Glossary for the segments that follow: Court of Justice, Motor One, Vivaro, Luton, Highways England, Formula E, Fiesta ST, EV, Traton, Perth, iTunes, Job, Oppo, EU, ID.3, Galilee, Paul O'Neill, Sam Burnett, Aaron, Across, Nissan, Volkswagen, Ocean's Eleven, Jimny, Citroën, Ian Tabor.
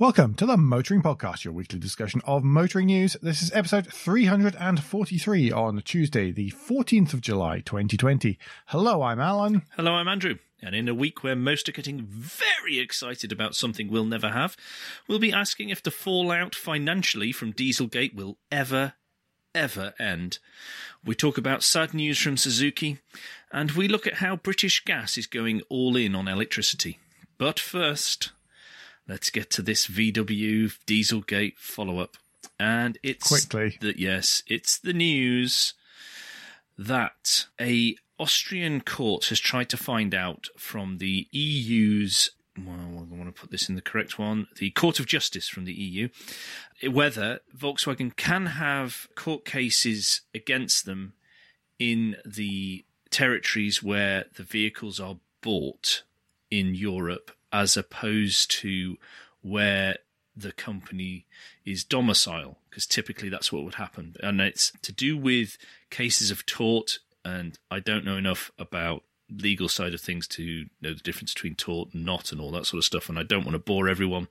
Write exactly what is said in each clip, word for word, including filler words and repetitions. Welcome to the Motoring Podcast, your weekly discussion of motoring news. This is episode three hundred forty-three on Tuesday, the fourteenth of July, twenty twenty. Hello, I'm Alan. Hello, I'm Andrew. And in a week where most are getting very excited about something we'll never have, we'll be asking if the fallout financially from Dieselgate will ever, ever end. We talk about sad news from Suzuki, and we look at how British Gas is going all in on electricity. But first, let's get to this V W Dieselgate follow-up. And it's quickly. The, yes, it's the news that a Austrian court has tried to find out from the E U's, well, I want to put this in the correct one, the Court of Justice from the E U, whether Volkswagen can have court cases against them in the territories where the vehicles are bought in Europe, as opposed to where the company is domicile, because typically that's what would happen. And it's to do with cases of tort, and I don't know enough about legal side of things to know the difference between tort and not and all that sort of stuff, and I don't want to bore everyone.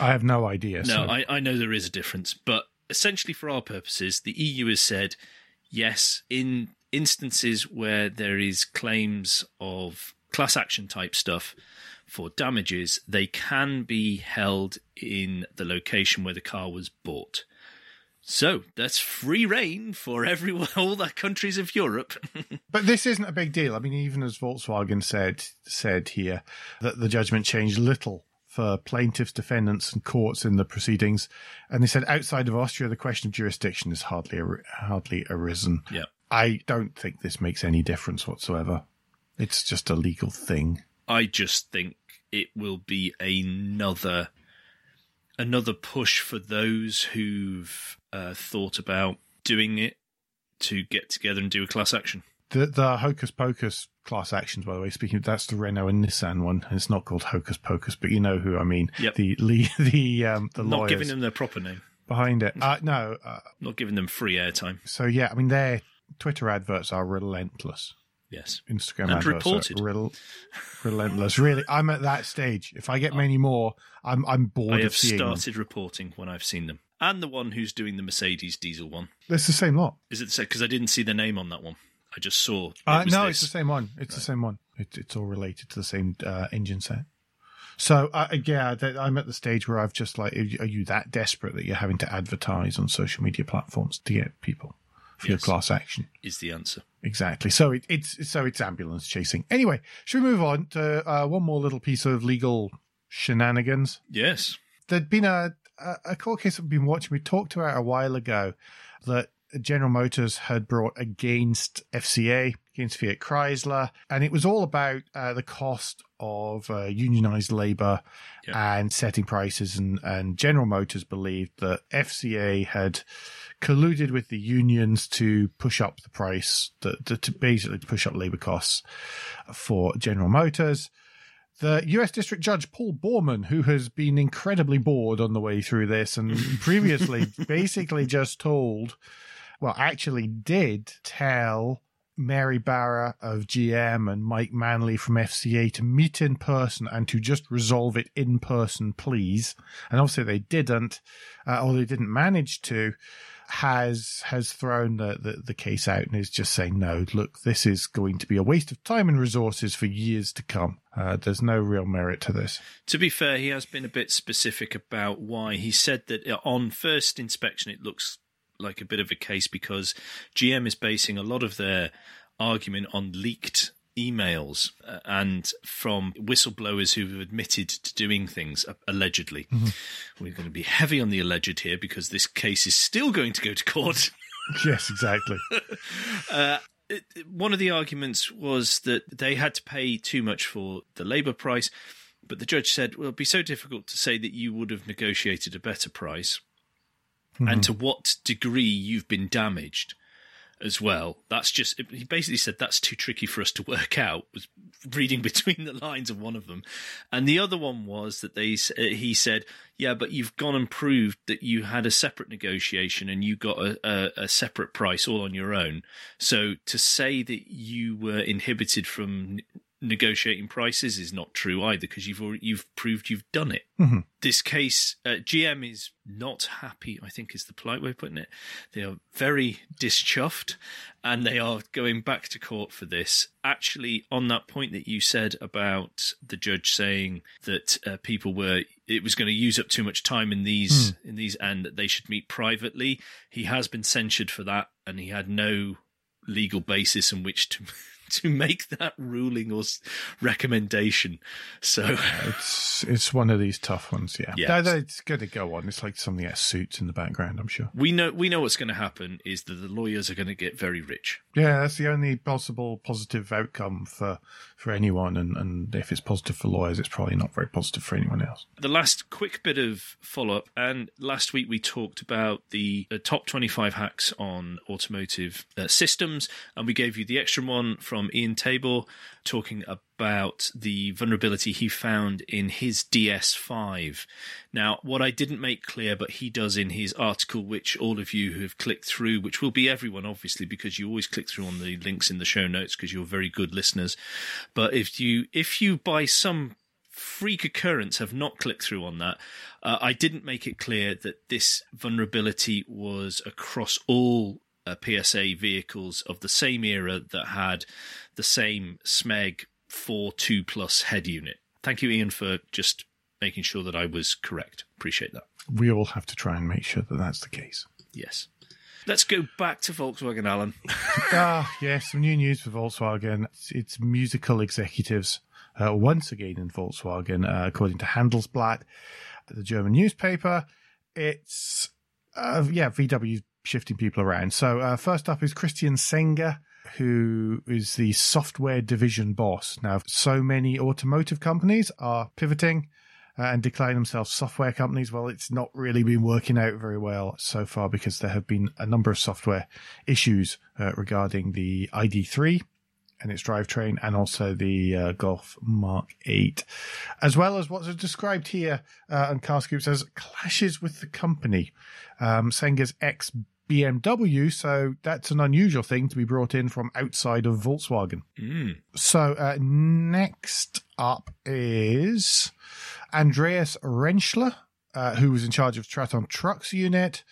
I have no idea. No, so. I, I know there is a difference, but essentially for our purposes, the E U has said, yes, in instances where there is claims of class action type stuff, for damages, they can be held in the location where the car was bought. So that's free reign for everyone, all the countries of Europe. But this isn't a big deal. I mean, even as Volkswagen said said here, that the judgment changed little for plaintiffs, defendants and courts in the proceedings. And they said outside of Austria, the question of jurisdiction has hardly, hardly arisen. Yeah. I don't think this makes any difference whatsoever. It's just a legal thing. I just think it will be another another push for those who've uh, thought about doing it to get together and do a class action. The, the Hocus Pocus class actions, by the way, speaking of, that's the Renault and Nissan one. It's not called Hocus Pocus, but you know who I mean. Yep. The the um, the lawyers. Not giving them their proper name. Behind it. Uh, no. Uh, not giving them free airtime. So, yeah, I mean, their Twitter adverts are relentless. Yes. Instagram and reported. Rel- relentless. Really, I'm at that stage. If I get many more, I'm I'm bored of seeing them. I have started reporting when I've seen them. And the one who's doing the Mercedes diesel one. It's the same lot. Is it the same? Because I didn't see the name on that one. I just saw. It uh, no, this. It's the same one. It's right. the same one. It, it's all related to the same uh, engine set. So, uh, yeah, I'm at the stage where I've just like, are you that desperate that you're having to advertise on social media platforms to get people? For yes, your class action is the answer. Exactly. So it, it's so it's ambulance chasing. Anyway, should we move on to uh, one more little piece of legal shenanigans? Yes. There'd been a, a court case that we've been watching. We talked about a while ago that General Motors had brought against F C A, against Fiat Chrysler, and it was all about uh, the cost of uh, unionized labor yep. and setting prices. And, and General Motors believed that F C A had colluded with the unions to push up the price, to, to, to basically push up labor costs for General Motors. The U S District Judge Paul Borman, who has been incredibly bored on the way through this and previously basically just told... well, actually did tell Mary Barra of G M and Mike Manley from F C A to meet in person and to just resolve it in person, please. And obviously they didn't, uh, or they didn't manage to, has has thrown the, the, the case out and is just saying, no, look, this is going to be a waste of time and resources for years to come. Uh, there's no real merit to this. To be fair, he has been a bit specific about why. He said that on first inspection, it looks like a bit of a case because G M is basing a lot of their argument on leaked emails and from whistleblowers who've admitted to doing things, allegedly. Mm-hmm. We're going to be heavy on the alleged here because this case is still going to go to court. Yes, exactly. uh, it, one of the arguments was that they had to pay too much for the labour price, but the judge said, well, it'd be so difficult to say that you would have negotiated a better price. Mm-hmm. And to what degree you've been damaged as well. That's just, he basically said that's too tricky for us to work out, was reading between the lines of one of them. And the other one was that they he said, yeah, but you've gone and proved that you had a separate negotiation and you got a, a, a separate price all on your own. So to say that you were inhibited from negotiating prices is not true either, because you've already, you've proved you've done it. Mm-hmm. This case, uh, G M is not happy, I think is the polite way of putting it. They are very dischuffed, and they are going back to court for this. Actually, on that point that you said about the judge saying that uh, people were, it was going to use up too much time in these, mm. in these, and that they should meet privately, he has been censured for that, and he had no legal basis in which to to make that ruling or recommendation. So yeah, it's it's one of these tough ones. Yeah, yeah. No, no, it's going to go on. It's like something that suits in the background, I'm sure. We know we know what's going to happen is that the lawyers are going to get very rich. Yeah, that's the only possible positive outcome for for anyone. And, and if it's positive for lawyers, it's probably not very positive for anyone else. The last quick bit of follow-up, and last week we talked about the uh, top twenty-five hacks on automotive uh, systems, and we gave you the extra one from Ian Tabor talking about the vulnerability he found in his D S five. Now, what I didn't make clear, but he does in his article, which all of you who have clicked through, which will be everyone, obviously, because you always click through on the links in the show notes because you're very good listeners. But if you, if you by some freak occurrence have not clicked through on that, uh, I didn't make it clear that this vulnerability was across all Uh, P S A vehicles of the same era that had the same S M E G four two plus head unit. Thank you, Ian, for just making sure that I was correct. Appreciate that. We all have to try and make sure that that's the case. Yes. Let's go back to Volkswagen, Alan. Ah, yes, some new news for Volkswagen. It's, it's musical executives uh, once again in Volkswagen, uh, according to Handelsblatt, the German newspaper. It's, uh, yeah, V W's shifting people around. So uh, first up is Christian Senger, who is the software division boss. Now, so many automotive companies are pivoting uh, and declaring themselves software companies. Well, it's not really been working out very well so far because there have been a number of software issues uh, regarding the I D three and its drivetrain, and also the uh, Golf Mark eight, as well as what's described here uh, on CarScoop as clashes with the company. Um, Senger's ex-B M W, so that's an unusual thing to be brought in from outside of Volkswagen. Mm. So uh, next up is Andreas Rentschler, uh, who was in charge of Traton Trucks unit.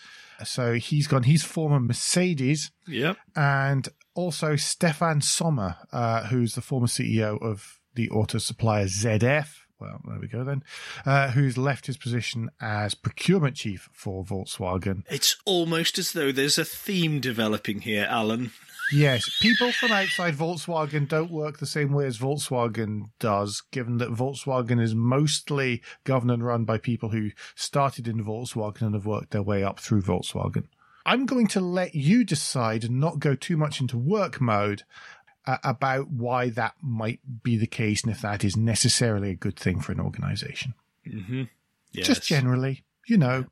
So he's gone. He's former Mercedes. Yep. And also Stefan Sommer, uh, who's the former C E O of the auto supplier Z F. Well, there we go then. Uh, who's left his position as procurement chief for Volkswagen. It's almost as though there's a theme developing here, Alan. Yes, people from outside Volkswagen don't work the same way as Volkswagen does, given that Volkswagen is mostly governed and run by people who started in Volkswagen and have worked their way up through Volkswagen. I'm going to let you decide and not go too much into work mode uh, about why that might be the case and if that is necessarily a good thing for an organisation. Mm-hmm. Yes. Just generally, you know.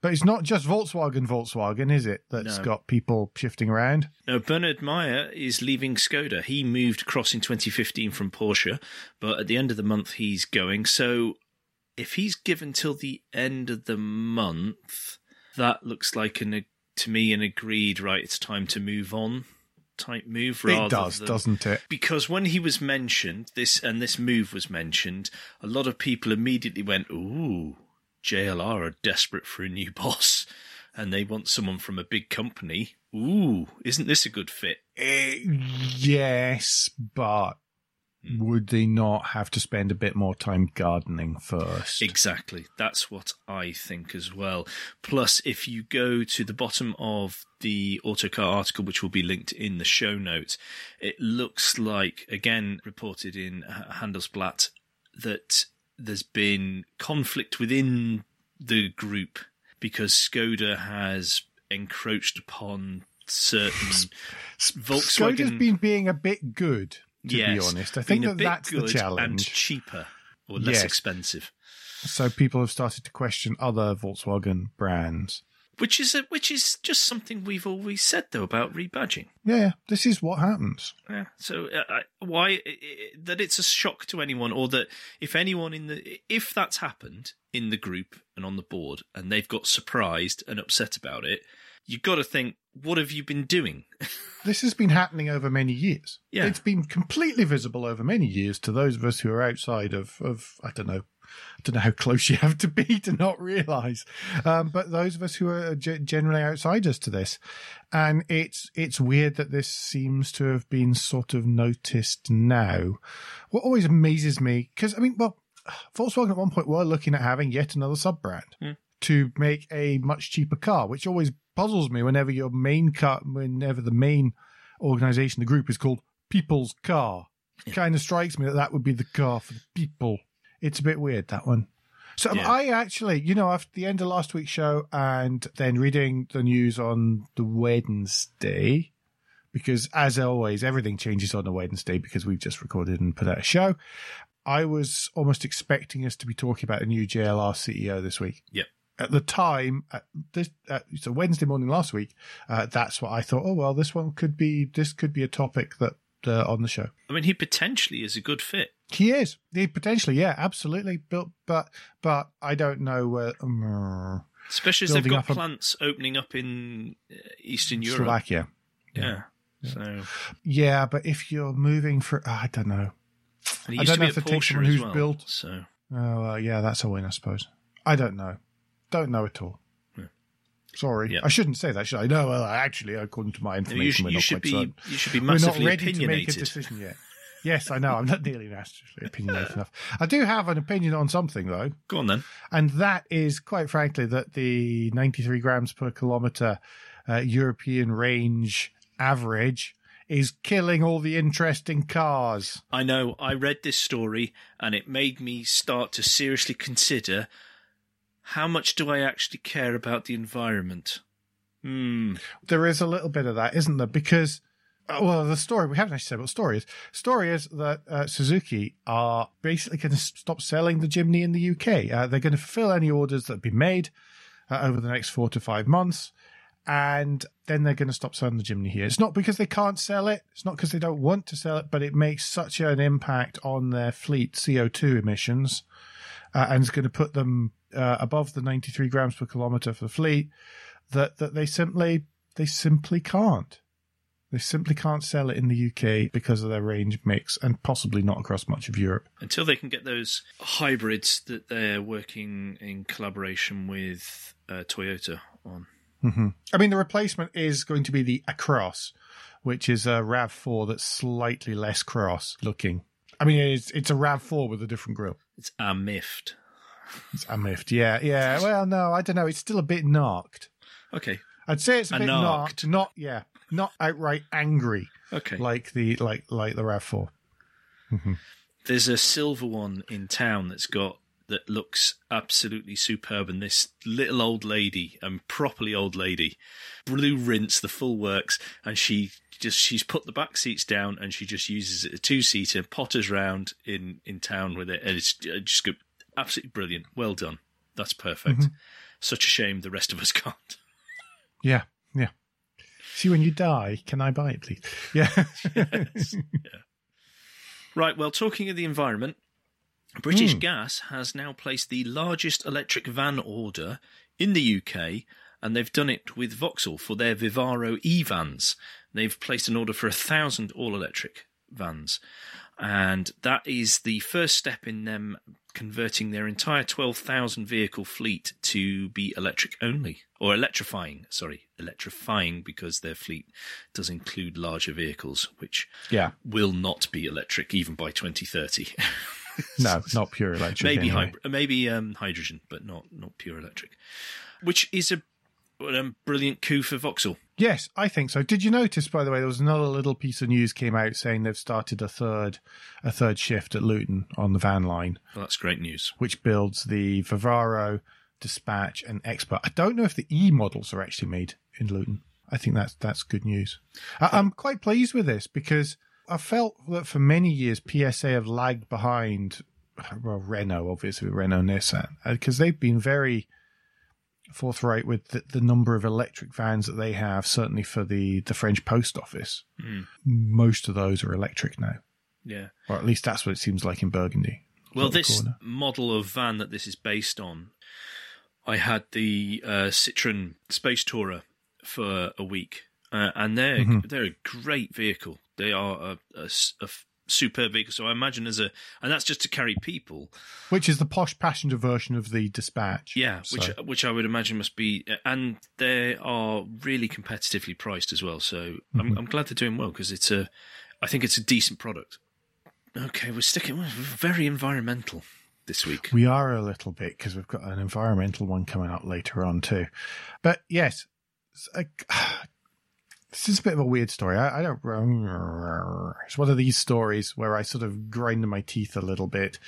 But it's not just Volkswagen, Volkswagen, is it? That's no. got people shifting around. No, Bernhard Meyer is leaving Skoda. He moved across in twenty fifteen from Porsche, but at the end of the month he's going. So if he's given till the end of the month, that looks like an to me an agreed, right, it's time to move on type move. Rather it does, than, doesn't it? Because when he was mentioned, this and this move was mentioned, a lot of people immediately went, ooh. J L R are desperate for a new boss and they want someone from a big company. Ooh, isn't this a good fit? Uh, yes, but mm. would they not have to spend a bit more time gardening first? Exactly. That's what I think as well. Plus, if you go to the bottom of the Autocar article, which will be linked in the show notes, it looks like, again, reported in Handelsblatt, that there's been conflict within the group because Skoda has encroached upon certain Volkswagen. Skoda's been being a bit good, to yes, be honest. I think that that's the challenge. And cheaper or less yes. expensive. So people have started to question other Volkswagen brands. Which is a, which is just something we've always said, though, about rebadging. Yeah, this is what happens. Yeah. So uh, why it, that it's a shock to anyone, or that if anyone in the if that's happened in the group and on the board, and they've got surprised and upset about it, you've got to think, what have you been doing? This has been happening over many years. Yeah. It's been completely visible over many years to those of us who are outside of, of I don't know, I don't know how close you have to be to not realise, um, but those of us who are g- generally outsiders to this. And it's it's weird that this seems to have been sort of noticed now. What always amazes me, because, I mean, well, Volkswagen at one point were looking at having yet another sub-brand mm. to make a much cheaper car, which always puzzles me whenever your main car, whenever the main organisation, the group, is called People's Car. It kind of strikes me that that would be the car for the people. It's a bit weird, that one. So yeah. I actually, you know, after the end of last week's show and then reading the news on the Wednesday, because as always, everything changes on a Wednesday because we've just recorded and put out a show, I was almost expecting us to be talking about a new J L R C E O this week. Yep. At the time, at this, at, so Wednesday morning last week, uh, that's what I thought, oh, well, this one could be, this could be a topic that uh, on the show. I mean, he potentially is a good fit. He is. He potentially, yeah, absolutely. But but, but I don't know. Uh, um, Especially as they've got plants a, opening up in Eastern Europe. Slovakia. Yeah. Yeah. So. Yeah, but if you're moving for, oh, I don't know. And I don't know if they're taking someone who's well, built. So. Oh, uh, yeah, that's a win, I suppose. I don't know. Don't know at all. Yeah. Sorry. Yeah. I shouldn't say that, should I? No, well, actually, according to my information, you should, we're not you should quite be, certain. You should be massively opinionated. We're not ready to make a decision yet. Yes, I know. I'm not nearly massively opinionated enough. I do have an opinion on something, though. Go on, then. And that is, quite frankly, that the ninety-three grams per kilometre uh, European range average is killing all the interesting cars. I know. I read this story, and it made me start to seriously consider, how much do I actually care about the environment? Hmm. There is a little bit of that, isn't there? Because... well, the story, we haven't actually said what the story is. The story is that uh, Suzuki are basically going to stop selling the Jimny in the U K. Uh, they're going to fulfill any orders that have been made uh, over the next four to five months, and then they're going to stop selling the Jimny here. It's not because they can't sell it. It's not because they don't want to sell it, but it makes such an impact on their fleet C O two emissions uh, and it's going to put them uh, above the ninety-three grams per kilometre for the fleet that, that they simply they simply can't. They simply can't sell it in the U K because of their range mix and possibly not across much of Europe. Until they can get those hybrids that they're working in collaboration with uh, Toyota on. Mm-hmm. I mean, the replacement is going to be the Across, which is a RAV four that's slightly less cross looking. I mean, it's, it's a R A V four with a different grille. It's a miffed. It's a miffed, yeah. Yeah, well, no, I don't know. It's still a bit narked. Okay. I'd say it's a, a bit narked. narked. Not, yeah. Not outright angry, okay. Like the like like the R A V four. Mm-hmm. There's a silver one in town that's got that looks absolutely superb, and this little old lady, and um, properly old lady, blue rinse, the full works, and she just she's put the back seats down and she just uses it a two seater, potters round in, in town with it, and it's just good, absolutely brilliant. Well done, that's perfect. Mm-hmm. Such a shame the rest of us can't. Yeah, yeah. See, when you die, can I buy it, please? Yeah. Yes. Yeah. Right, well, talking of the environment, British mm. Gas has now placed the largest electric van order in the U K, and they've done it with Vauxhall for their Vivaro e-vans. They've placed an order for a thousand all-electric vans, and that is the first step in them converting their entire twelve thousand vehicle fleet to be electric only, or electrifying, sorry, electrifying, because their fleet does include larger vehicles, which yeah. will not be electric even by twenty thirty. No, not pure electric. Maybe anyway. hy- maybe um, hydrogen, but not, not pure electric, which is a um, brilliant coup for Vauxhall. Yes, I think so. Did you notice, by the way, there was another little piece of news came out saying they've started a third a third shift at Luton on the van line. Well, that's great news. Which builds the Vivaro, Dispatch and Expert. I don't know if the E models are actually made in Luton. I think that's that's good news. I, I'm quite pleased with this because I felt that for many years P S A have lagged behind, well, Renault, obviously, Renault, Nissan, because they've been very forthright with the, the number of electric vans that they have, certainly for the, the French post office. Mm. Most of those are electric now. Yeah. Or at least that's what it seems like in Burgundy. Well, this model of van that this is based on, I had the uh, Citroën Space Tourer for a week, uh, and they're mm-hmm. they're a great vehicle. They are a, a, a superb vehicle. So I imagine as a, and that's just to carry people, which is the posh passenger version of the Dispatch. Yeah, so. which which I would imagine must be, and they are really competitively priced as well. So mm-hmm. I'm, I'm glad they're doing well because it's a, I think it's a decent product. Okay, we're sticking. We're very environmental this week. We are a little bit because we've got an environmental one coming up later on too. But yes, a, this is a bit of a weird story. I, I don't. It's one of these stories where I sort of grind my teeth a little bit.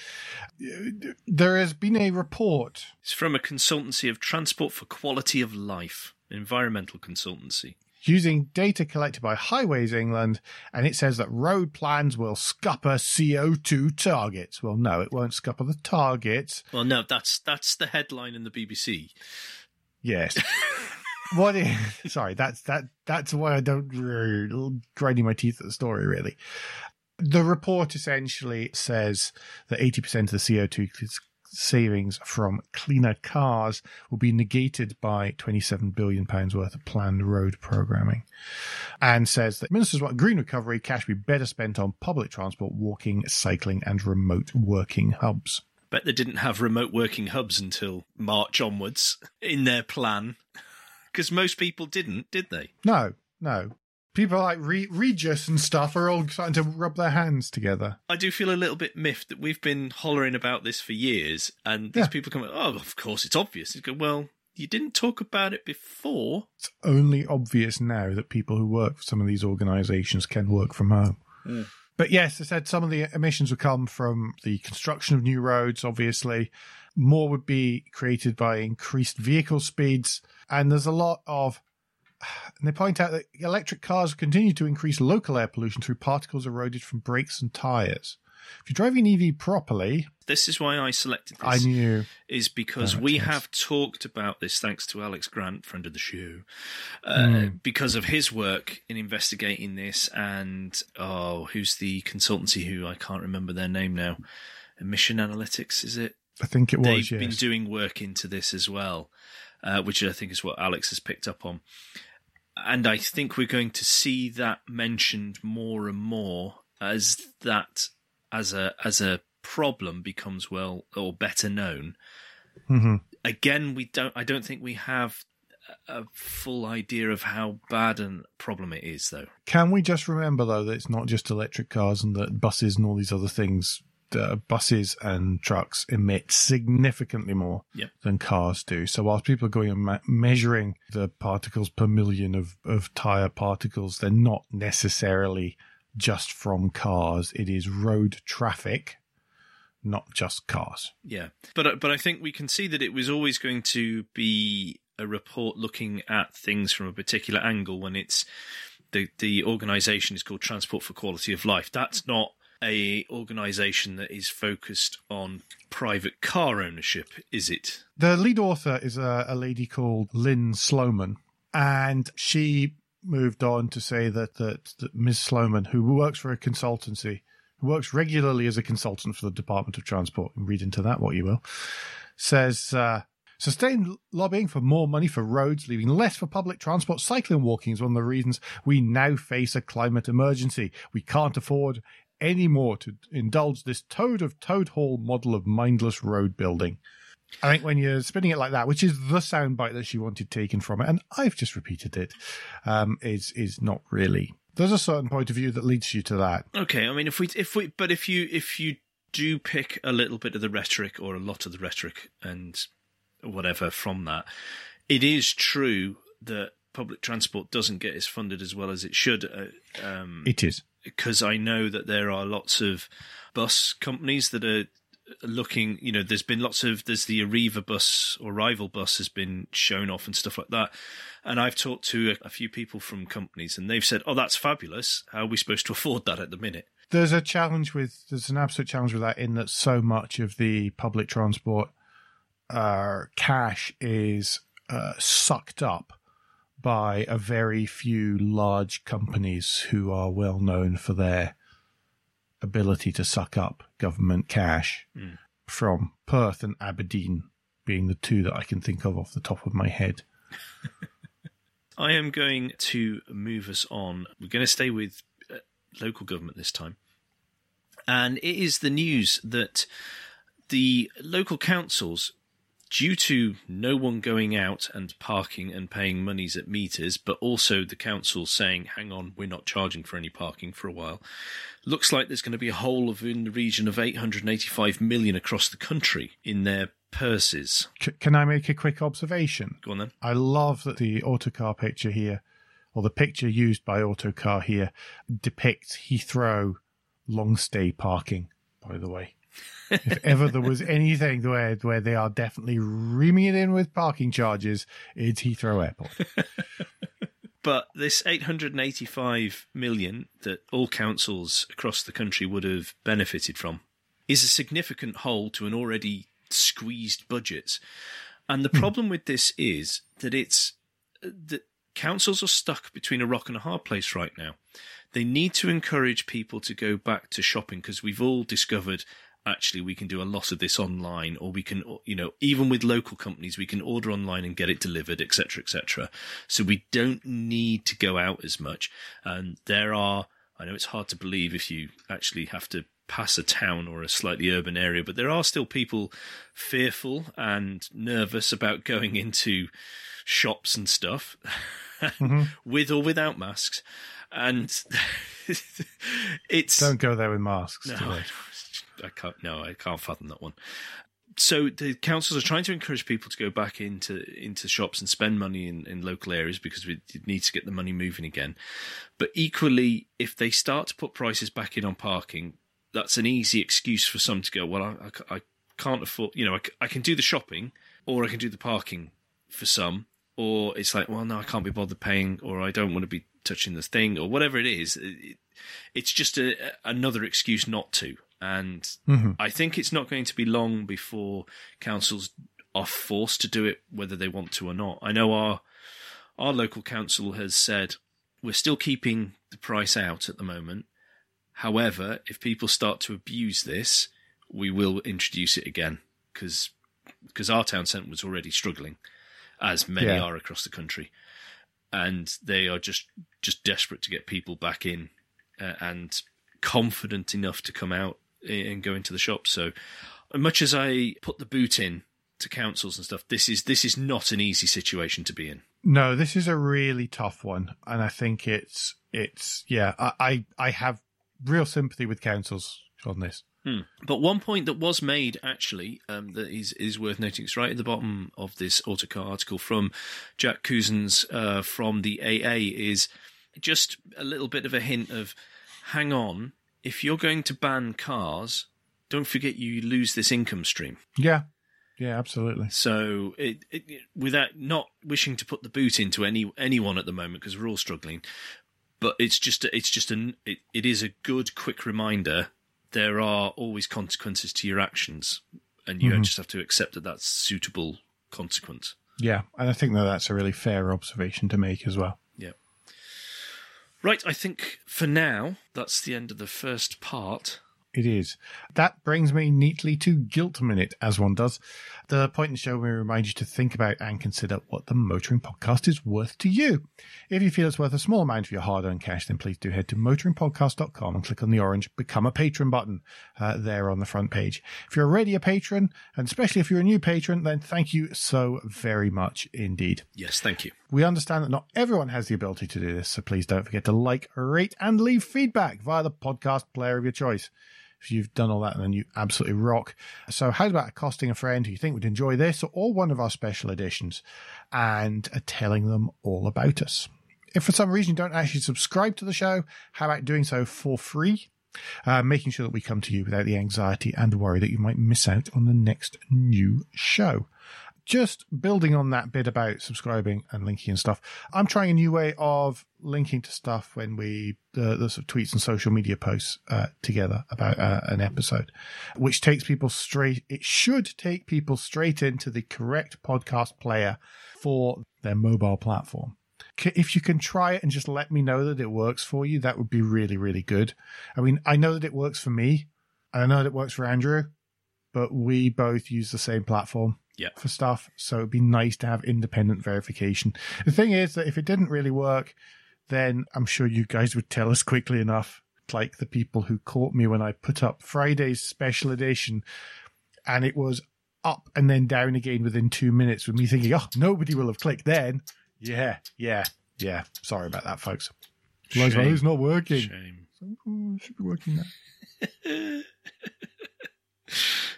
There has been a report. It's from a consultancy of Transport for Quality of Life, environmental consultancy. Using data collected by Highways England, and it says that road plans will scupper C O two targets. Well, no, it won't scupper the targets. Well, no, that's that's the headline in the B B C. Yes. What is, sorry, that's that that's why I don't grinding my teeth at the story, really. The report essentially says that eighty percent of the C O two savings from cleaner cars will be negated by twenty-seven billion pounds worth of planned road programming, and says that ministers want green recovery, cash be better spent on public transport, walking, cycling and remote working hubs. Bet they didn't have remote working hubs until March onwards in their plan, because most people didn't, did they? No, no. People like Re- Regis and stuff are all starting to rub their hands together. I do feel a little bit miffed that we've been hollering about this for years, and these yeah. people come, oh, of course, it's obvious. You go, well, you didn't talk about it before. It's only obvious now that people who work for some of these organisations can work from home. Mm. But yes, I said some of the emissions would come from the construction of new roads, obviously. More would be created by increased vehicle speeds, and there's a lot of... And they point out that electric cars continue to increase local air pollution through particles eroded from brakes and tyres. If you're driving an E V properly... This is why I selected this. I knew. Is because we sense. have talked about this, thanks to Alex Grant, friend of the show, uh, mm. because of his work in investigating this. And, oh, who's the consultancy who I can't remember their name now? Emission Analytics, is it? I think it was, They've yes. been doing work into this as well, uh, which I think is what Alex has picked up on. And I think we're going to see that mentioned more and more as that as a as a problem becomes well or better known. Mm-hmm. Again, we don't. I don't think we have a full idea of how bad a problem it is, though. Can we just remember though that it's not just electric cars and that buses and all these other things, uh, buses and trucks emit significantly more yep. than cars do. So whilst people are going and ma- measuring the particles per million of, of tyre particles, they're not necessarily just from cars. It is road traffic, not just cars. Yeah. But, but I think we can see that it was always going to be a report looking at things from a particular angle when it's the, the organisation is called Transport for Quality of Life. That's not a organisation that is focused on private car ownership, is it? The lead author is a, a lady called Lynn Sloman, and she moved on to say that, that, that Miz Sloman, who works for a consultancy, who works regularly as a consultant for the Department of Transport, and read into that what you will, says... Uh, Sustained lobbying for more money for roads, leaving less for public transport, cycling and walking is one of the reasons we now face a climate emergency. We can't afford any more to indulge this toad of toad hall model of mindless road building. I think when you're spinning it like that, which is the soundbite that she wanted taken from it, and I've just repeated it, um, is is not really. There's a certain point of view that leads you to that. Okay, I mean, if we if we but if you if you do pick a little bit of the rhetoric or a lot of the rhetoric and whatever from that, it is true that public transport doesn't get as funded as well as it should. Um, it is. Because I know that there are lots of bus companies that are looking, you know, there's been lots of, there's the Arriva bus or Rival bus has been shown off and stuff like that. And I've talked to a, a few people from companies and they've said, oh, that's fabulous. How are we supposed to afford that at the minute? There's a challenge with, there's an absolute challenge with that in that so much of the public transport Uh, cash is uh, sucked up by a very few large companies who are well known for their ability to suck up government cash, mm. from Perth and Aberdeen being the two that I can think of off the top of my head. I am going to move us on. We're going to stay with uh, local government this time. And it is the news that the local councils, due to no one going out and parking and paying monies at meters, but also the council saying, hang on, we're not charging for any parking for a while, looks like there's going to be a hole of in the region of eight hundred eighty-five million across the country in their purses. Can I make a quick observation? Go on then. I love that the Autocar picture here, or the picture used by Autocar here, depicts Heathrow long stay parking, by the way. If ever there was anything where, where they are definitely reaming it in with parking charges, it's Heathrow Airport. But this eight hundred eighty-five million that all councils across the country would have benefited from is a significant hole to an already squeezed budgets. And the problem with this is that it's that councils are stuck between a rock and a hard place right now. They need to encourage people to go back to shopping, because we've all discovered actually we can do a lot of this online, or we can, you know, even with local companies, we can order online and get it delivered, et cetera, et cetera. So we don't need to go out as much. And there are, I know it's hard to believe if you actually have to pass a town or a slightly urban area, but there are still people fearful and nervous about going into shops and stuff mm-hmm. with or without masks. And it's... Don't go there with masks. No, do they? I can't, no, I can't fathom that one. So the councils are trying to encourage people to go back into into shops and spend money in, in local areas, because we need to get the money moving again. But equally, if they start to put prices back in on parking, that's an easy excuse for some to go, well, I, I, I can't afford, you know, I, I can do the shopping, or I can do the parking for some, or it's like, well, no, I can't be bothered paying, or I don't want to be touching the thing, or whatever it is. It, it's just a, another excuse not to. And mm-hmm. I think it's not going to be long before councils are forced to do it, whether they want to or not. I know our our local council has said, we're still keeping the price out at the moment. However, if people start to abuse this, we will introduce it again, because because our town centre was already struggling, as many yeah. are across the country. And they are just, just desperate to get people back in uh, and confident enough to come out and go into the shop. So much as I put the boot in to councils and stuff, this is this is not an easy situation to be in. No, this is a really tough one. And I think it's, it's yeah, I, I have real sympathy with councils on this. Hmm. But one point that was made, actually, um, that is, is worth noting, it's right at the bottom of this Autocar article from Jack Cousins uh, from the A A, is just a little bit of a hint of, hang on, if you're going to ban cars, don't forget you lose this income stream. Yeah, yeah, absolutely. So it, it, without not wishing to put the boot into any anyone at the moment, because we're all struggling, but it's just, it's just an, it, it is a good quick reminder. There are always consequences to your actions, and you mm-hmm. just have to accept that that's suitable consequence. Yeah, and I think that that's a really fair observation to make as well. Yeah. Right, I think for now, that's the end of the first part. It is. That brings me neatly to Guilt Minute, as one does. The point in the show where we remind you to think about and consider what the Motoring Podcast is worth to you. If you feel it's worth a small amount of your hard-earned cash, then please do head to motoring podcast dot com and click on the orange Become a Patron button uh, there on the front page. If you're already a patron, and especially if you're a new patron, then thank you so very much indeed. Yes, thank you. We understand that not everyone has the ability to do this, so please don't forget to like, rate, and leave feedback via the podcast player of your choice. If you've done all that, then you absolutely rock. So how about accosting a friend who you think would enjoy this or one of our special editions and telling them all about us? If for some reason you don't actually subscribe to the show, how about doing so for free? Uh, making sure that we come to you without the anxiety and worry that you might miss out on the next new show. Just building on that bit about subscribing and linking and stuff, I'm trying a new way of linking to stuff when we uh, the sort of tweets and social media posts uh, together about uh, an episode, which takes people straight. It should take people straight into the correct podcast player for their mobile platform. If you can try it and just let me know that it works for you, that would be really, really good. I mean, I know that it works for me, and I know that it works for Andrew, but we both use the same platform. yeah. for stuff. So it'd be nice to have independent verification. The thing is that if it didn't really work, then I'm sure you guys would tell us quickly enough, like the people who caught me when I put up Friday's special edition, and it was up and then down again within two minutes with me thinking, oh, nobody will have clicked then. Yeah, yeah, yeah. Sorry about that, folks. Shame. It's not working. Shame. It should be working now.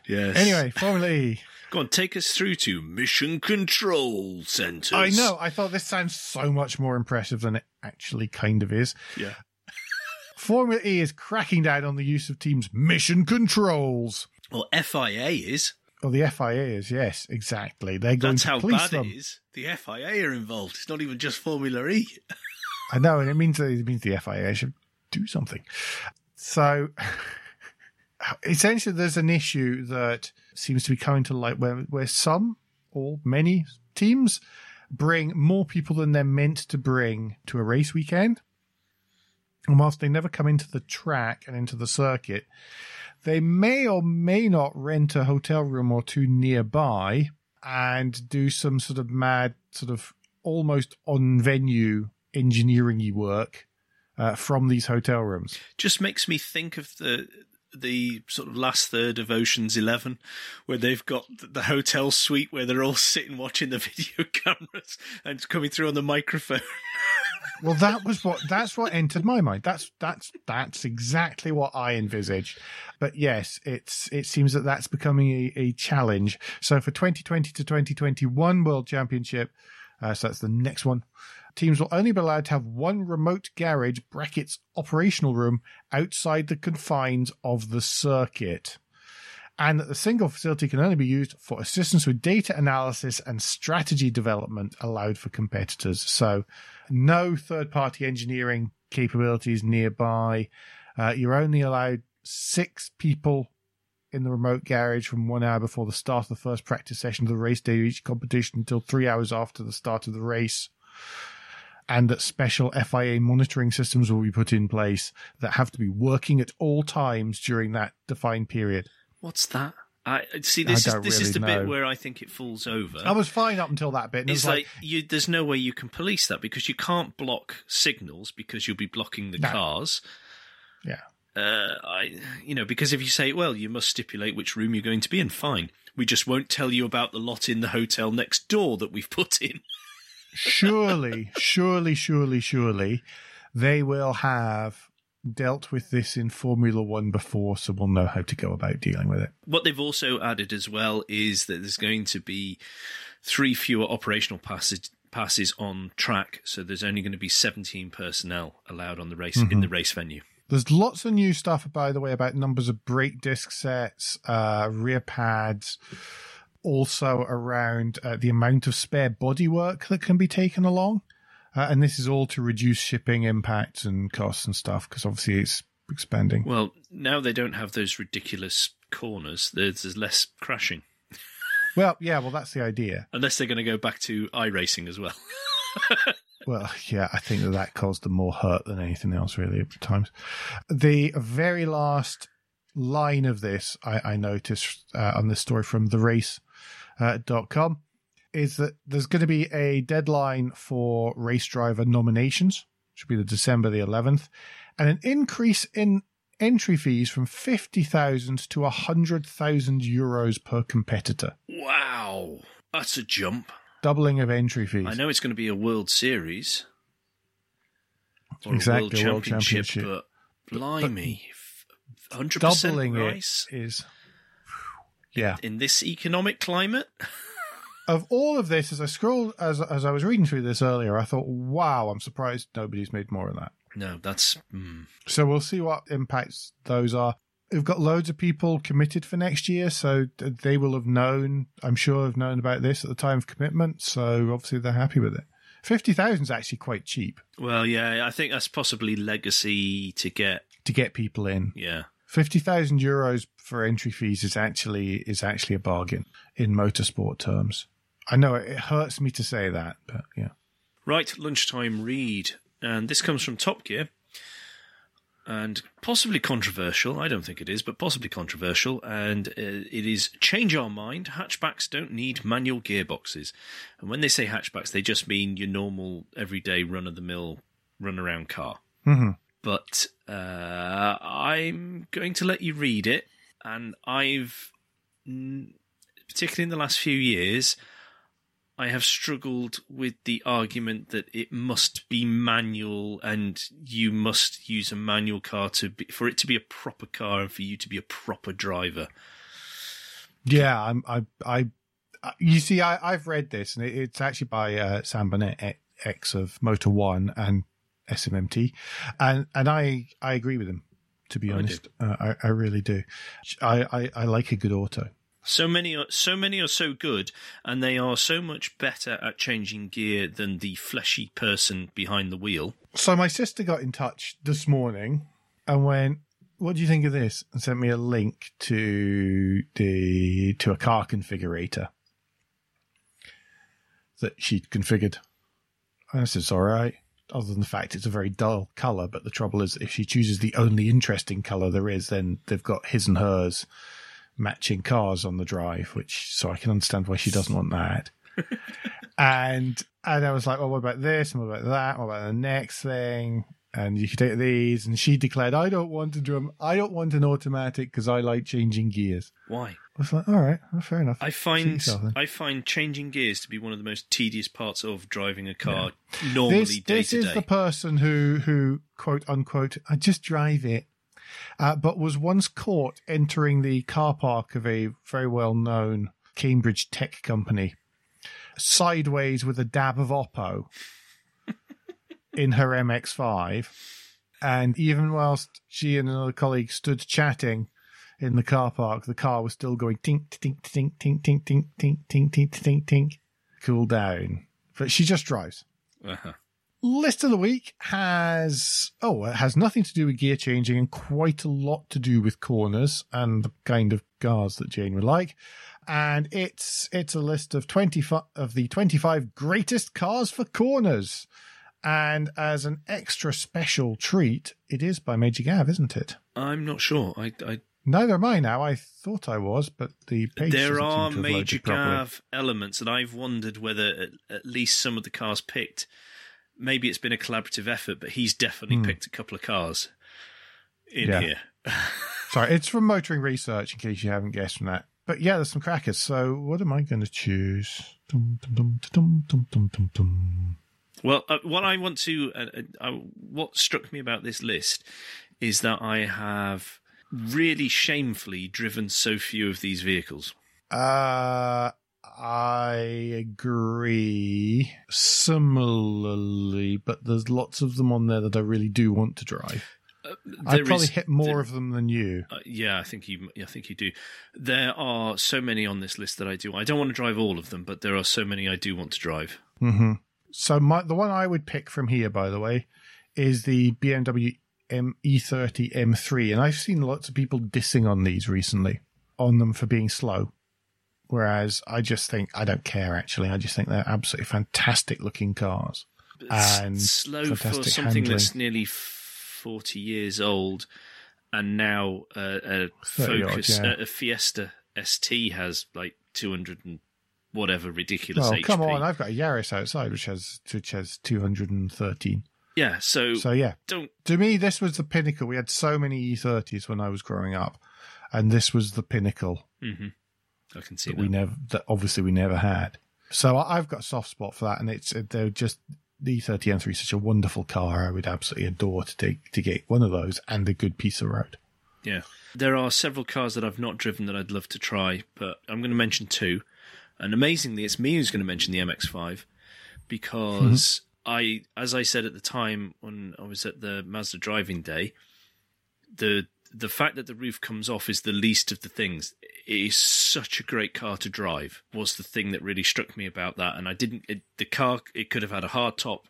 Yes. Anyway, Formula E. Go on, take us through to Mission Control Centres. I know. I thought this sounds so much more impressive than it actually kind of is. Yeah. Formula E is cracking down on the use of teams' mission controls. Well, F I A is. Oh, the F I A is, yes, exactly. They're going That's to police That's how bad them. It is. The F I A are involved. It's not even just Formula E. I know, and it means, it means the F I A should do something. So, essentially, there's an issue that seems to be coming to light where, where some, or many, teams bring more people than they're meant to bring to a race weekend. And whilst they never come into the track and into the circuit, they may or may not rent a hotel room or two nearby and do some sort of mad, sort of almost on-venue engineering-y work uh, from these hotel rooms. Just makes me think of the the sort of last third of Ocean's Eleven, where they've got the hotel suite where they're all sitting watching the video cameras and it's coming through on the microphone. Well, that was what that's what entered my mind. That's that's that's exactly what I envisaged. But yes, it's it seems that that's becoming a, a challenge. So for twenty twenty to twenty twenty-one World Championship, uh, so that's the next one, teams will only be allowed to have one remote garage brackets operational room outside the confines of the circuit, and that the single facility can only be used for assistance with data analysis and strategy development allowed for competitors. So no third-party engineering capabilities nearby. Uh, you're only allowed six people in the remote garage from one hour before the start of the first practice session of the race day of each competition until three hours after the start of the race. And that special F I A monitoring systems will be put in place that have to be working at all times during that defined period. What's that? I see. This I is this really is the know. bit where I think it falls over. I was fine up until that bit. And it's it like, like you, there's no way you can police that because you can't block signals because you'll be blocking the no. cars. Yeah. Uh, I, you know, because if you say, well, you must stipulate which room you're going to be in. Fine, we just won't tell you about the lot in the hotel next door that we've put in. surely, surely, surely, surely, they will have dealt with this in Formula One before, so we'll know how to go about dealing with it. What they've also added as well is that there's going to be three fewer operational passes passes on track, so there's only going to be seventeen personnel allowed on the race mm-hmm. in the race venue. There's lots of new stuff, by the way, about numbers of brake disc sets, uh, rear pads, also around uh, the amount of spare bodywork that can be taken along. Uh, and this is all to reduce shipping impacts and costs and stuff, because obviously it's expanding. Well, now they don't have those ridiculous corners. There's, there's less crashing. Well, yeah, well, that's the idea. Unless they're going to go back to iRacing as well. Well, yeah, I think that that caused them more hurt than anything else, really, at times. The very last line of this, I, I noticed uh, on this story from the race dot com, uh, is that there's going to be a deadline for race driver nominations, which will be the December the eleventh, and an increase in entry fees from fifty thousand to one hundred thousand euros per competitor. Wow. That's a jump. Doubling of entry fees. I know it's going to be a World Series or exactly, a World Championship, World Championship. but blimey, but one hundred percent doubling race it is, yeah. In this economic climate? Of all of this, as I scrolled, as as I was reading through this earlier, I thought, wow, I'm surprised nobody's made more of that. No, that's... Mm. So we'll see what impacts those are. We've got loads of people committed for next year, so they will have known, I'm sure have known about this at the time of commitment, so obviously they're happy with it. fifty thousand is actually quite cheap. Well, yeah, I think that's possibly legacy to get... To get people in. Yeah. fifty thousand euros for entry fees is actually is actually a bargain in motorsport terms. I know it hurts me to say that, but yeah. Right, lunchtime read. And this comes from Top Gear. and possibly controversial. I don't think it is, but possibly controversial. And uh, it is change our mind. Hatchbacks don't need manual gearboxes. And when they say hatchbacks, they just mean your normal, everyday, run-of-the-mill, run-around car. Mm-hmm. But uh, I'm going to let you read it. And I've, particularly in the last few years, I have struggled with the argument that it must be manual and you must use a manual car to be, for it to be a proper car and for you to be a proper driver. Yeah, I'm, I, I, you see, I, I've read this, and it, it's actually by uh, Sam Burnett, ex of Motor One and S M M T, and and I, I agree with him. To be honest, I, uh, I, I really do. I, I, I like a good auto. So many are, so many are so good, and they are so much better at changing gear than the fleshy person behind the wheel. So my sister got in touch this morning and went, what do you think of this? And sent me a link to the to a car configurator that she'd configured. And I said, it's all right, other than the fact it's a very dull colour. But the trouble is, if she chooses the only interesting colour there is, then they've got his and hers matching cars on the drive, which, so I can understand why she doesn't want that. and and I was like, well, what about this? And what about that? What about the next thing? And you could take these. And she declared, I don't want a drum. I don't want an automatic because I like changing gears. Why? I was like, all right, well, fair enough. I find I find changing gears to be one of the most tedious parts of driving a car. Yeah. Normally, this, day this to day. This is the person who who quote unquote, I just drive it. Uh, but was once caught entering the car park of a very well-known Cambridge tech company sideways with a dab of Oppo in her M X five. And even whilst she and another colleague stood chatting in the car park, the car was still going tink, tink, tink, tink, tink, tink, tink, tink, tink, tink, tink. Cool down. But she just drives. Uh-huh. List of the week has, oh, it has nothing to do with gear changing and quite a lot to do with corners and the kind of cars that Jane would like. And it's it's a list of twenty-five of the twenty-five greatest cars for corners. And as an extra special treat, it is by Major Gav, isn't it? I'm not sure. I, I... Neither am I now. I thought I was, but the page there are Major Gav elements, and I've wondered whether at, at least some of the cars picked. Maybe it's been a collaborative effort, but he's definitely mm. picked a couple of cars in yeah. here. Sorry, it's from Motoring Research, in case you haven't guessed from that. But yeah, there's some crackers. So what am I going to choose? Dum, dum, dum, dum, dum, dum, dum, dum. Well, uh, what I want to, uh, uh, what struck me about this list is that I have really shamefully driven so few of these vehicles. Uh... I agree similarly, but there's lots of them on there that I really do want to drive. Uh, I probably is, hit more there, of them than you. Uh, yeah, I think you I think you do. There are so many on this list that I do. I don't want to drive all of them, but there are so many I do want to drive. Mm-hmm. So my, the one I would pick from here, by the way, is the B M W E thirty M three. And I've seen lots of people dissing on these recently, on them for being slow. Whereas I just think, I don't care, actually. I just think they're absolutely fantastic-looking cars. And slow for something handling. That's nearly forty years old, and now uh, a Focus, odd, yeah. uh, a Fiesta S T has like two hundred and whatever ridiculous H P. Oh, come on, I've got a Yaris outside, which has which has two hundred thirteen. Yeah, so... So, yeah. Don't... To me, this was the pinnacle. We had so many E thirties when I was growing up, and this was the pinnacle. Mm-hmm. I can see that, that we never that obviously we never had. So I've got a soft spot for that, and it's they're just the E thirty M three is such a wonderful car. I would absolutely adore to take to get one of those and a good piece of road. Yeah, there are several cars that I've not driven that I'd love to try, but I'm going to mention two. And amazingly, it's me who's going to mention the M X five because mm-hmm. I, as I said at the time when I was at the Mazda driving day, the. The fact that the roof comes off is the least of the things. It is such a great car to drive was the thing that really struck me about that. And I didn't, it, the car, it could have had a hard top.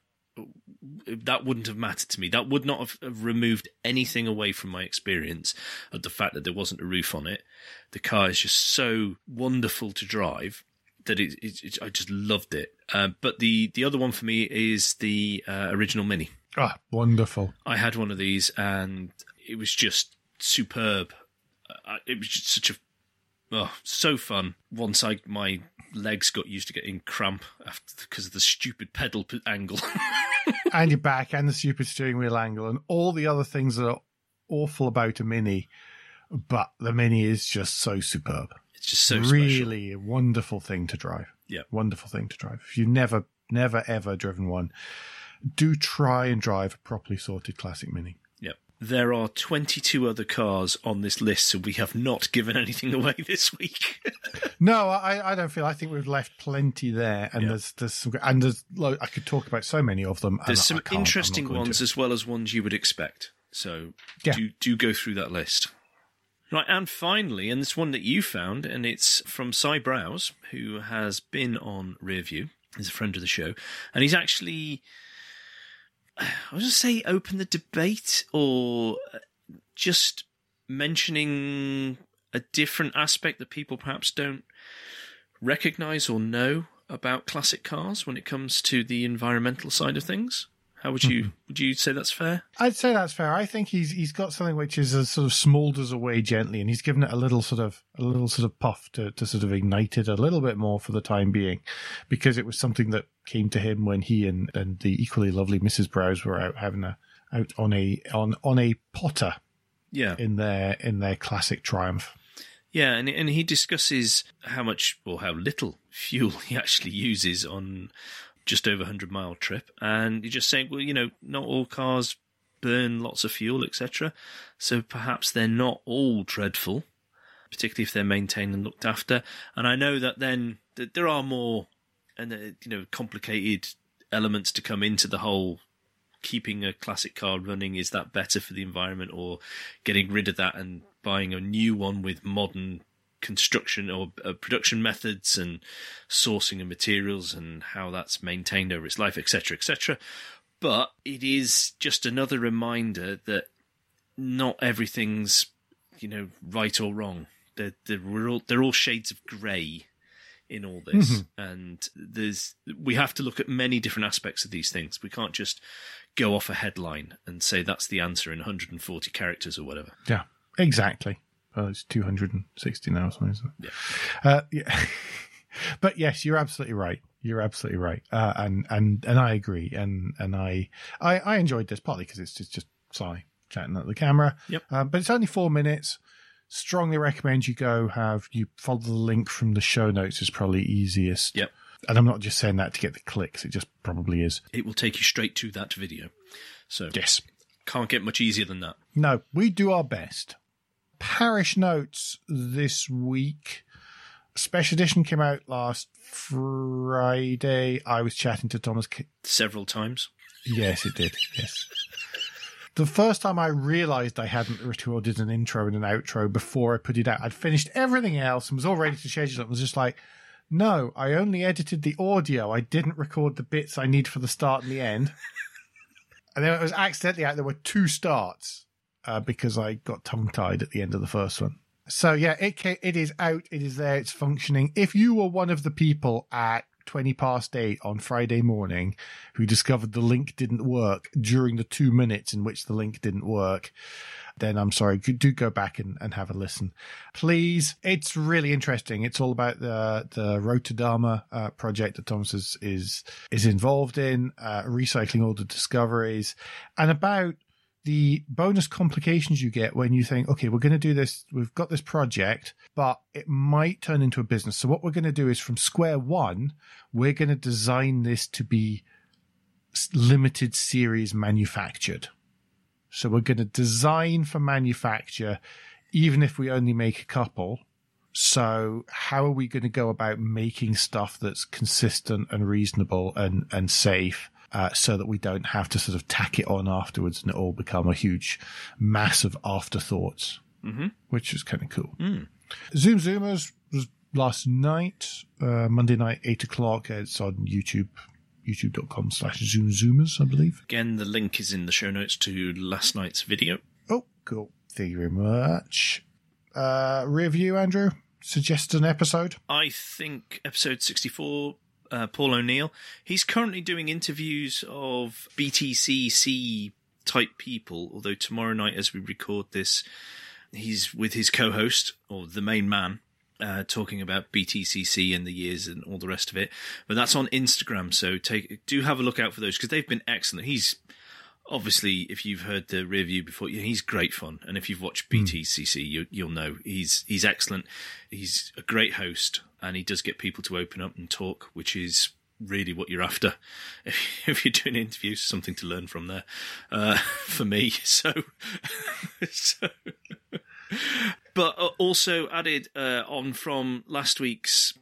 That wouldn't have mattered to me. That would not have, have removed anything away from my experience of the fact that there wasn't a roof on it. The car is just so wonderful to drive that it, it, it I just loved it. Uh, but the, the other one for me is the uh, original Mini. Ah, wonderful. I had one of these and it was just superb. It was just such a, oh, so fun. Once I, my legs got used to getting cramp after, because of the stupid pedal angle. And your back and the stupid steering wheel angle and all the other things that are awful about a Mini. But the Mini is just so superb. It's just so really special. A wonderful thing to drive. Yeah. Wonderful thing to drive. If you've never, never, ever driven one, do try and drive a properly sorted classic Mini. Yep. There are twenty-two other cars on this list, so we have not given anything away this week. No, I, I don't feel. I think we've left plenty there, and yep. there's there's some, and there's like, I could talk about so many of them. There's some interesting ones as well as ones you would expect. So yeah. do do go through that list. Right, and finally, and this one that you found, and it's from Cy Browse, who has been on Rearview. He's a friend of the show, and he's actually, I was going to say open the debate or just mentioning a different aspect that people perhaps don't recognise or know about classic cars when it comes to the environmental side of things. How would you, would you say that's fair? I'd say that's fair. I think he's he's got something which is a sort of smoulders away gently, and he's given it a little sort of a little sort of puff to, to sort of ignite it a little bit more for the time being, because it was something that came to him when he and, and the equally lovely Missus Browse were out having a out on a on, on a potter, yeah, in their in their classic Triumph. Yeah, and and he discusses how much or how little fuel he actually uses on just over one hundred mile trip, and you're just saying, well, you know, not all cars burn lots of fuel, et cetera. So perhaps they're not all dreadful, particularly if they're maintained and looked after. And I know that then that there are more, and you know, complicated elements to come into the whole keeping a classic car running. Is that better for the environment, or getting rid of that and buying a new one with modern construction or uh, production methods and sourcing of materials and how that's maintained over its life, et cetera, et cetera. But it is just another reminder that not everything's, you know, right or wrong. They're, they're, we're all, they're all shades of grey in all this. Mm-hmm. And there's we have to look at many different aspects of these things. We can't just go off a headline and say that's the answer in one hundred forty characters or whatever. Yeah, exactly. Well, it's two hundred sixty now, isn't it? Yeah. Uh, yeah. But yes, you're absolutely right. You're absolutely right. Uh, and, and, and I agree. And, and I, I, I enjoyed this partly because it's just, just Cy chatting at the camera. Yep. Uh, but it's only four minutes. Strongly recommend you go have, you follow the link from the show notes is probably easiest. Yep. And I'm not just saying that to get the clicks. It just probably is. It will take you straight to that video. So yes, can't get much easier than that. No, we do our best. Parish notes this week. Special edition came out last Friday. I was chatting to Thomas K- several times. Yes, it did. Yes. The first time I realised I hadn't recorded an intro and an outro before I put it out, I'd finished everything else and was all ready to schedule it. And was just like, no, I only edited the audio. I didn't record the bits I need for the start and the end. And then it was accidentally out. There were two starts. Uh, because I got tongue-tied at the end of the first one. So, yeah, it came, it is out. It is there. It's functioning. If you were one of the people at twenty past eight on Friday morning who discovered the link didn't work during the two minutes in which the link didn't work, then I'm sorry. Do go back and, and have a listen. Please. It's really interesting. It's all about the the Rotodama uh, project that Thomas is, is, is involved in, uh, recycling all the discoveries, and about the bonus complications you get when you think, okay, we're going to do this, we've got this project, but it might turn into a business. So what we're going to do is from square one, we're going to design this to be limited series manufactured. So we're going to design for manufacture, even if we only make a couple. So how are we going to go about making stuff that's consistent and reasonable and, and safe? Uh, so that we don't have to sort of tack it on afterwards and it all become a huge mass of afterthoughts, mm-hmm. which is kind of cool. Mm. Zoom Zoomers was last night, uh, Monday night, eight o'clock. It's on YouTube, youtube.com slash Zoom Zoomers, I believe. Again, the link is in the show notes to last night's video. Oh, cool. Thank you very much. Uh, review, Andrew, suggest an episode. I think episode sixty-four uh, Paul O'Neill. He's currently doing interviews of B T C C type people, although tomorrow night as we record this, he's with his co-host, or the main man, uh, talking about B T C C and the years and all the rest of it. But that's on Instagram, so take do have a look out for those, because they've been excellent. He's obviously, if you've heard the review before, he's great fun. And if you've watched B T C C, you, you'll know he's he's excellent. He's a great host, and he does get people to open up and talk, which is really what you're after. If, if you're doing interviews, something to learn from there uh, for me. So, so. But also added uh, on from last week's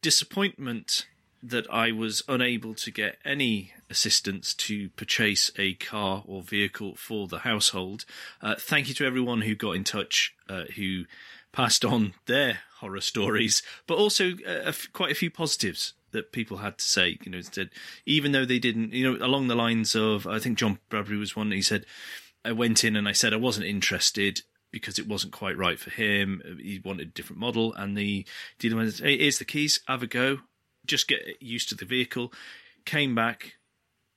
disappointment that I was unable to get any assistance to purchase a car or vehicle for the household. Uh, thank you to everyone who got in touch, uh, who passed on their horror stories, but also uh, a f- quite a few positives that people had to say. You know, said, even though they didn't, you know, along the lines of, I think John Bradbury was one, he said, I went in and I said I wasn't interested because it wasn't quite right for him. He wanted a different model. And the dealer went, hey, here's the keys, have a go. Just get used to the vehicle. Came back.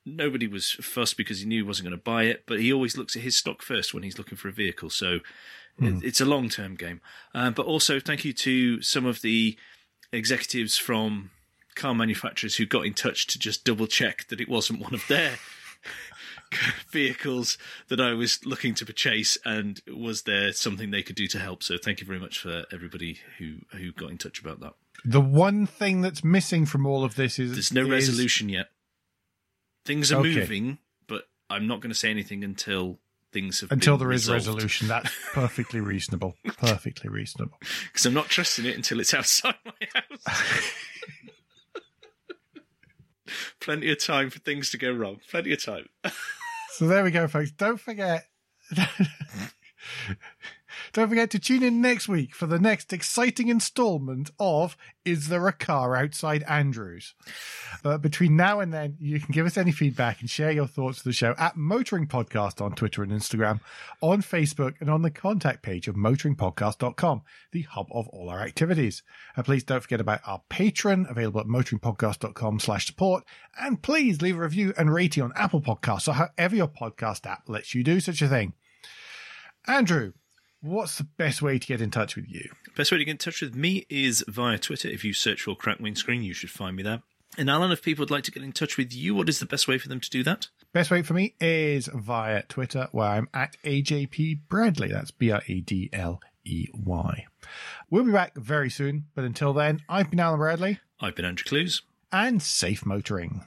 Nobody was fussed because he knew he wasn't going to buy it, but he always looks at his stock first when he's looking for a vehicle. So mm. it's a long-term game. Uh, but also thank you to some of the executives from car manufacturers who got in touch to just double-check that it wasn't one of their vehicles that I was looking to purchase, and was there something they could do to help. So thank you very much for everybody who, who got in touch about that. The one thing that's missing from all of this is... There's no is... resolution yet. Things are okay. moving, but I'm not going to say anything until things have until been resolved. Until there is resolution. That's perfectly reasonable. Perfectly reasonable. Because I'm not trusting it until it's outside my house. Plenty of time for things to go wrong. Plenty of time. So there we go, folks. Don't forget... Don't forget to tune in next week for the next exciting installment of Is There a Car Outside Andrews? But between now and then, you can give us any feedback and share your thoughts of the show at Motoring Podcast on Twitter and Instagram, on Facebook, and on the contact page of motoring podcast dot com, the hub of all our activities. And please don't forget about our Patreon, available at motoring podcast dot com slash support. And please leave a review and rating on Apple Podcasts or however your podcast app lets you do such a thing. Andrew, what's the best way to get in touch with you? Best way to get in touch with me is via Twitter. If you search for Crack Windscreen, you should find me there. And Alan, if people would like to get in touch with you, what is the best way for them to do that? Best way for me is via Twitter, where I'm at A J P Bradley. That's B R A D L E Y. We'll be back very soon. But until then, I've been Alan Bradley. I've been Andrew Clues. And safe motoring.